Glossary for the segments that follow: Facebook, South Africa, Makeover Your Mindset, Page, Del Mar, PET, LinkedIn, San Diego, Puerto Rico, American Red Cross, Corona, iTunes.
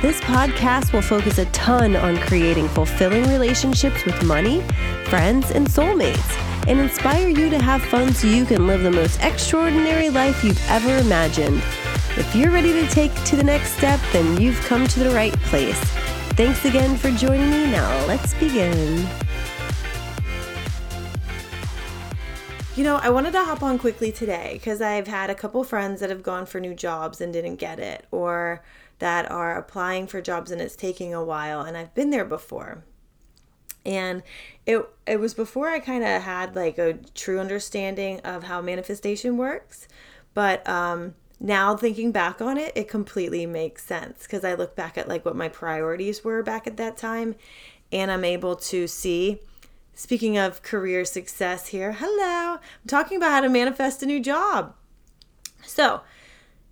This podcast will focus a ton on creating fulfilling relationships with money, friends, and soulmates, and inspire you to have fun so you can live the most extraordinary life you've ever imagined. If you're ready to take to the next step, then you've come to the right place. Thanks again for joining me. Now let's begin. You know, I wanted to hop on quickly today because I've had a couple friends that have gone for new jobs and didn't get it, or that are applying for jobs and it's taking a while, and I've been there before. And it was before I kind of had like a true understanding of how manifestation works. But now thinking back on it, it completely makes sense because I look back at like what my priorities were back at that time, and I'm able to see, speaking of career success here, hello, I'm talking about how to manifest a new job. So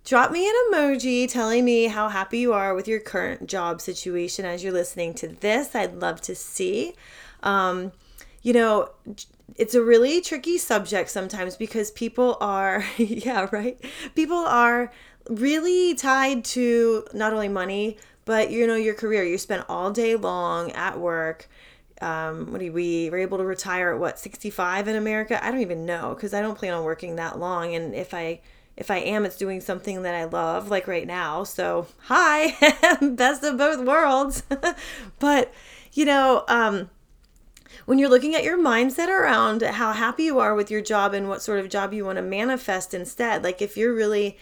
drop me an emoji telling me how happy you are with your current job situation as you're listening to this. I'd love to see. You know, it's a really tricky subject sometimes because people are, yeah, right? People are really tied to not only money, but, you know, your career. You spend all day long at work. We were able to retire at what, 65 in America? I don't even know because I don't plan on working that long. And if I am, it's doing something that I love, like right now. So, hi, best of both worlds. But, you know, when you're looking at your mindset around how happy you are with your job and what sort of job you want to manifest instead, like if you're really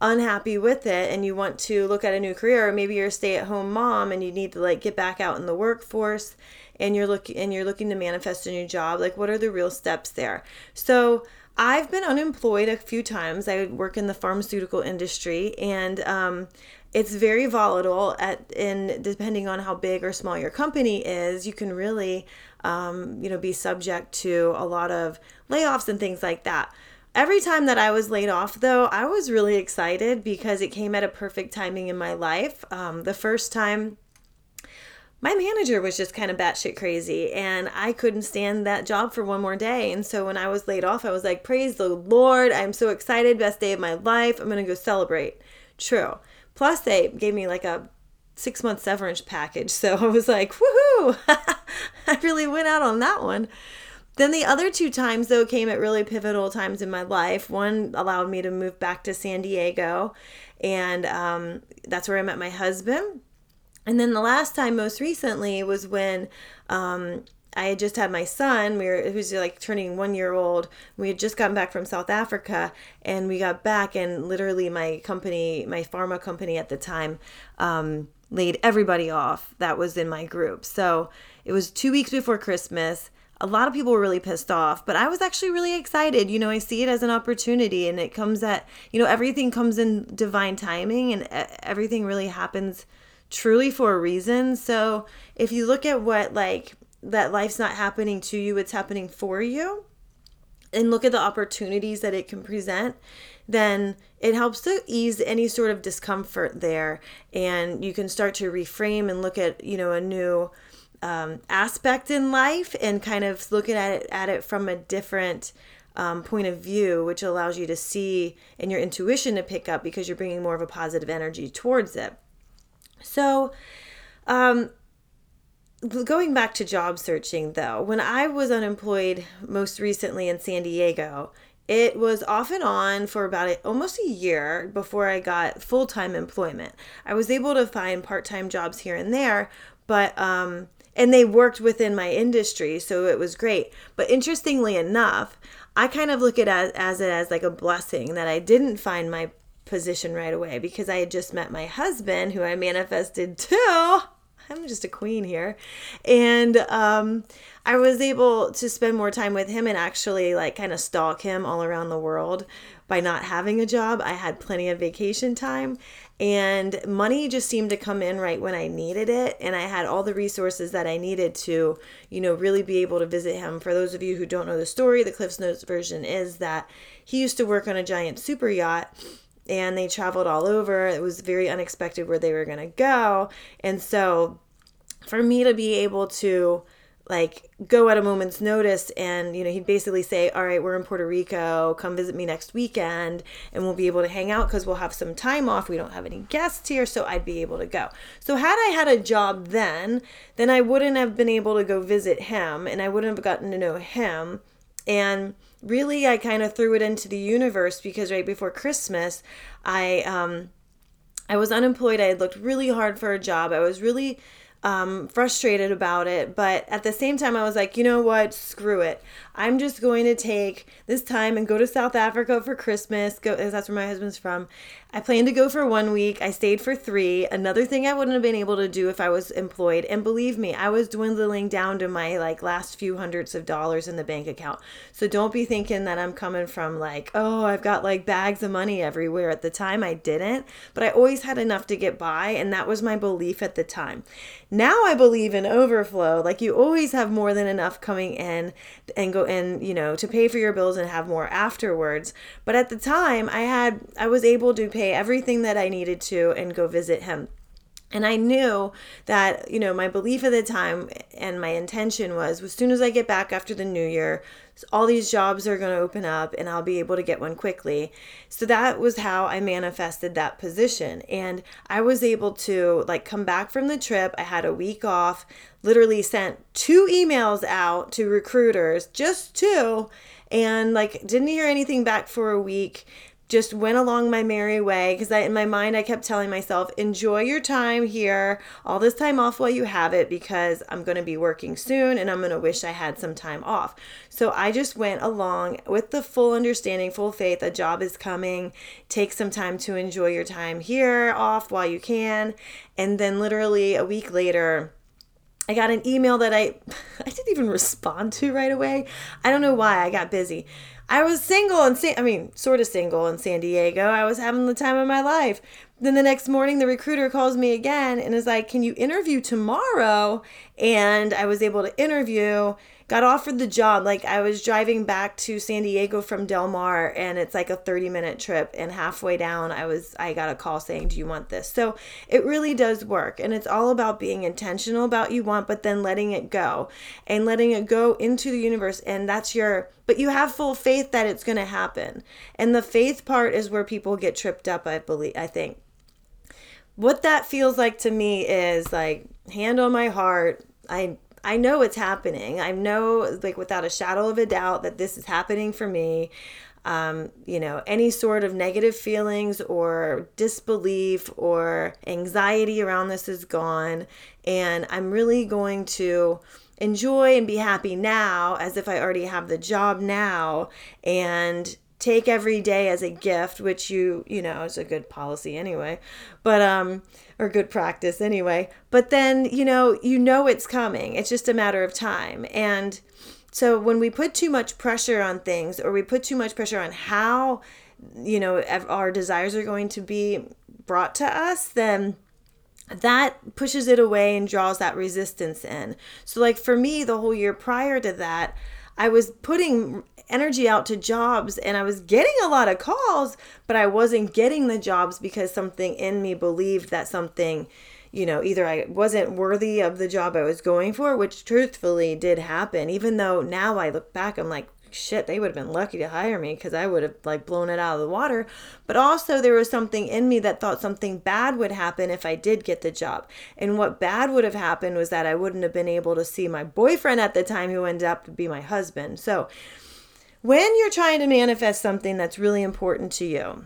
unhappy with it and you want to look at a new career, or maybe you're a stay-at-home mom and you need to like get back out in the workforce and you're looking to manifest a new job, like what are the real steps there? So, I've been unemployed a few times. I work in the pharmaceutical industry, and it's very volatile. Depending on how big or small your company is, you can really, be subject to a lot of layoffs and things like that. Every time that I was laid off, though, I was really excited because it came at a perfect timing in my life. The first time, my manager was just kind of batshit crazy, and I couldn't stand that job for one more day. And so when I was laid off, I was like, praise the Lord, I'm so excited, best day of my life, I'm going to go celebrate. True. Plus they gave me like a 6-month severance package. So I was like, woohoo, I really went out on that one. Then the other two times, though, came at really pivotal times in my life. One allowed me to move back to San Diego, and that's where I met my husband. And then the last time, most recently, was when I had just had my son. He was like turning 1 year old. We had just gotten back from South Africa, and we got back, and literally my pharma company at the time, laid everybody off that was in my group. So it was 2 weeks before Christmas. A lot of people were really pissed off, but I was actually really excited. You know, I see it as an opportunity, and it comes at, you know, everything comes in divine timing, and everything really happens truly for a reason. So if you look at what, like, that life's not happening to you, it's happening for you, and look at the opportunities that it can present, then it helps to ease any sort of discomfort there. And you can start to reframe and look at, you know, a new aspect in life, and kind of looking at it from a different point of view, which allows you to see and your intuition to pick up, because you're bringing more of a positive energy towards it. So, going back to job searching, though, when I was unemployed most recently in San Diego, it was off and on for about almost a year before I got full-time employment. I was able to find part-time jobs here and there, but and they worked within my industry, so it was great. But interestingly enough, I kind of look at it as like a blessing that I didn't find my position right away, because I had just met my husband, who I manifested to. I'm just a queen here. And I was able to spend more time with him and actually like kind of stalk him all around the world. By not having a job, I had plenty of vacation time, and money just seemed to come in right when I needed it. And I had all the resources that I needed to, you know, really be able to visit him. For those of you who don't know the story, the Cliff's Notes version is that he used to work on a giant super yacht and they traveled all over. It was very unexpected where they were going to go. And so for me to be able to like go at a moment's notice and, you know, he'd basically say, all right, we're in Puerto Rico, come visit me next weekend and we'll be able to hang out because we'll have some time off. We don't have any guests here, so I'd be able to go. So had I had a job then I wouldn't have been able to go visit him and I wouldn't have gotten to know him. And really, I kind of threw it into the universe because right before Christmas, I was unemployed. I had looked really hard for a job. I was really frustrated about it. But at the same time, I was like, you know what? Screw it. I'm just going to take this time and go to South Africa for Christmas. That's where my husband's from. I planned to go for 1 week. I stayed for 3. Another thing I wouldn't have been able to do if I was employed. And believe me, I was dwindling down to my like last few hundreds of dollars in the bank account. So don't be thinking that I'm coming from like, oh, I've got like bags of money everywhere. At the time, I didn't. But I always had enough to get by. And that was my belief at the time. Now I believe in overflow. Like you always have more than enough coming in and go in, you know, to pay for your bills and have more afterwards. But at the time I was able to pay everything that I needed to and go visit him. And I knew that, you know, my belief at the time and my intention was as soon as I get back after the new year, all these jobs are going to open up and I'll be able to get one quickly. So that was how I manifested that position. And I was able to like come back from the trip. I had a week off, literally sent 2 emails out to recruiters, just 2, and like didn't hear anything back for a week. Just went along my merry way because in my mind I kept telling myself, enjoy your time here, all this time off while you have it because I'm going to be working soon and I'm going to wish I had some time off. So I just went along with the full understanding, full faith, a job is coming, take some time to enjoy your time here off while you can. And then literally a week later, I got an email that I didn't even respond to right away. I don't know why. I got busy. I was single and sort of single in San Diego. I was having the time of my life. Then the next morning, the recruiter calls me again and is like, "Can you interview tomorrow?" And I was able to interview. Got offered the job. Like I was driving back to San Diego from Del Mar and it's like a 30-minute trip, and halfway down I got a call saying, do you want this? So it really does work, and it's all about being intentional about you want, but then letting it go and letting it go into the universe. And but you have full faith that it's going to happen. And the faith part is where people get tripped up, I think. What that feels like to me is like hand on my heart. I know it's happening. I know, like, without a shadow of a doubt that this is happening for me. You know, any sort of negative feelings or disbelief or anxiety around this is gone. And I'm really going to enjoy and be happy now as if I already have the job now, and take every day as a gift, which you know, is a good policy anyway, but, or good practice anyway, but then, you know, it's coming. It's just a matter of time. And so when we put too much pressure on things, or we put too much pressure on how, you know, our desires are going to be brought to us, then that pushes it away and draws that resistance in. So like for me, the whole year prior to that, I was putting energy out to jobs and I was getting a lot of calls, but I wasn't getting the jobs because something in me believed that something, you know, either I wasn't worthy of the job I was going for, which truthfully did happen, even though now I look back, I'm like, shit, they would have been lucky to hire me because I would have like blown it out of the water. But also there was something in me that thought something bad would happen if I did get the job. And what bad would have happened was that I wouldn't have been able to see my boyfriend at the time, who ended up to be my husband. So when you're trying to manifest something that's really important to you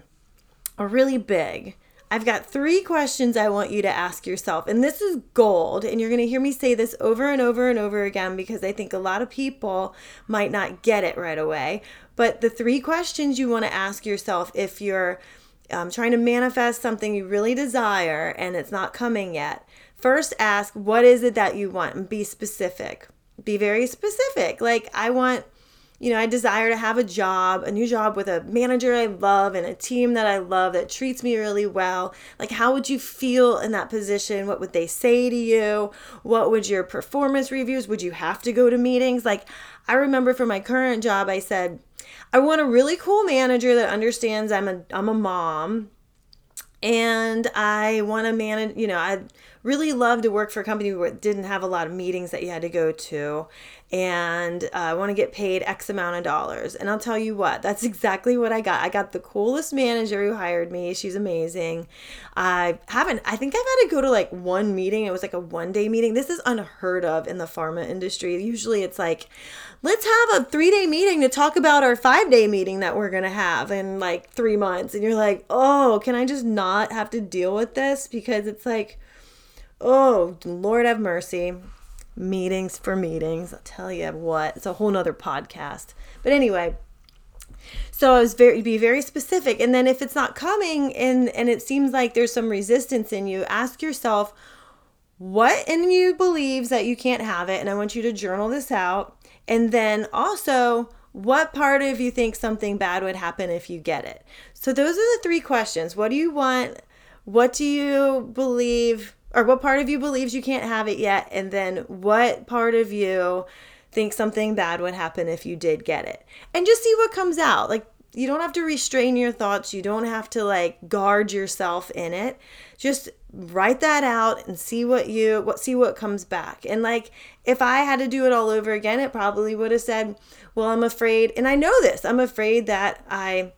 or really big, I've got 3 questions I want you to ask yourself. And this is gold. And you're going to hear me say this over and over and over again because I think a lot of people might not get it right away. But the 3 questions you want to ask yourself if you're trying to manifest something you really desire and it's not coming yet. First, ask, what is it that you want? And be specific. Be very specific. Like, I desire to have a new job with a manager I love and a team that I love that treats me really well. Like, how would you feel in that position? What would they say to you? What would your performance reviews? Would you have to go to meetings? Like, I remember for my current job, I said, I want a really cool manager that understands I'm a mom, and I want to manage, you know, I'd really love to work for a company where it didn't have a lot of meetings that you had to go to, and I want to get paid X amount of dollars. And I'll tell you what, that's exactly what I got. I got the coolest manager who hired me. She's amazing. I think I've had to go to like one meeting. It was like a one-day meeting. This is unheard of in the pharma industry. Usually it's like, let's have a 3-day meeting to talk about our 5-day meeting that we're going to have in like 3 months. And you're like, oh, can I just not have to deal with this? Because it's like, oh, Lord have mercy. Meetings for meetings. I'll tell you what, it's a whole nother podcast. But anyway, so I was be very specific. And then if it's not coming and it seems like there's some resistance in you, ask yourself what in you believes that you can't have it. And I want you to journal this out. And then also, what part of you thinks something bad would happen if you get it? So those are the 3 questions. What do you want? What do you believe? Or what part of you believes you can't have it yet? And then what part of you thinks something bad would happen if you did get it? And just see what comes out. Like, you don't have to restrain your thoughts. You don't have to like guard yourself in it. Just write that out and see what comes back. And like, if I had to do it all over again, it probably would have said, well, I'm afraid. And I know this, I'm afraid that I'm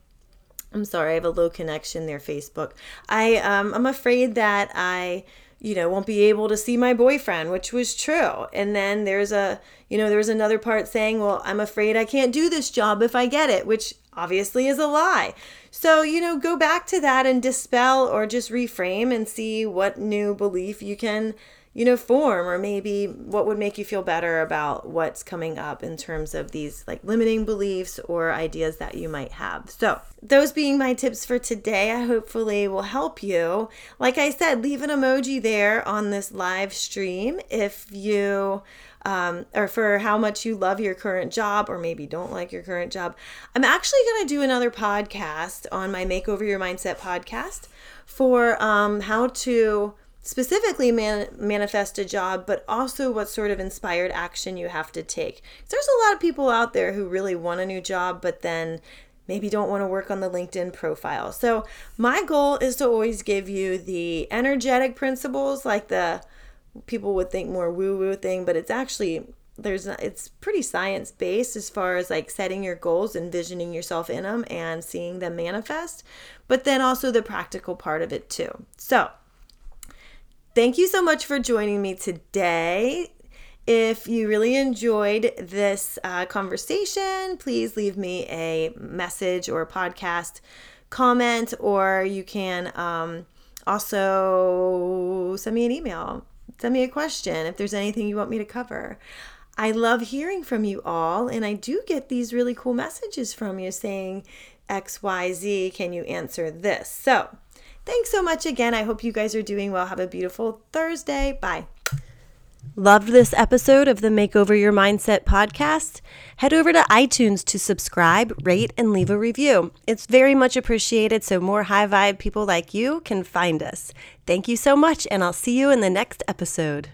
sorry, I have a low connection there, Facebook. I'm afraid that I, you know, won't be able to see my boyfriend, which was true. And then there's another part saying, well, I'm afraid I can't do this job if I get it, which obviously is a lie. So, you know, go back to that and dispel or just reframe and see what new belief you can, you know, form, or maybe what would make you feel better about what's coming up in terms of these like limiting beliefs or ideas that you might have. So those being my tips for today, I hopefully will help you. Like I said, leave an emoji there on this live stream if you or for how much you love your current job or maybe don't like your current job. I'm actually going to do another podcast on my Makeover Your Mindset podcast for how to specifically manifest a job, but also what sort of inspired action you have to take. There's a lot of people out there who really want a new job, but then maybe don't want to work on the LinkedIn profile. So my goal is to always give you the energetic principles, like the people would think more woo-woo thing, but it's actually it's pretty science-based as far as like setting your goals, envisioning yourself in them and seeing them manifest, but then also the practical part of it too. So thank you so much for joining me today. If you really enjoyed this conversation, please leave me a message or a podcast comment, or you can also send me an email, send me a question if there's anything you want me to cover. I love hearing from you all, and I do get these really cool messages from you saying XYZ, can you answer this? So thanks so much again. I hope you guys are doing well. Have a beautiful Thursday. Bye. Loved this episode of the Makeover Your Mindset podcast? Head over to iTunes to subscribe, rate, and leave a review. It's very much appreciated, so more high vibe people like you can find us. Thank you so much, and I'll see you in the next episode.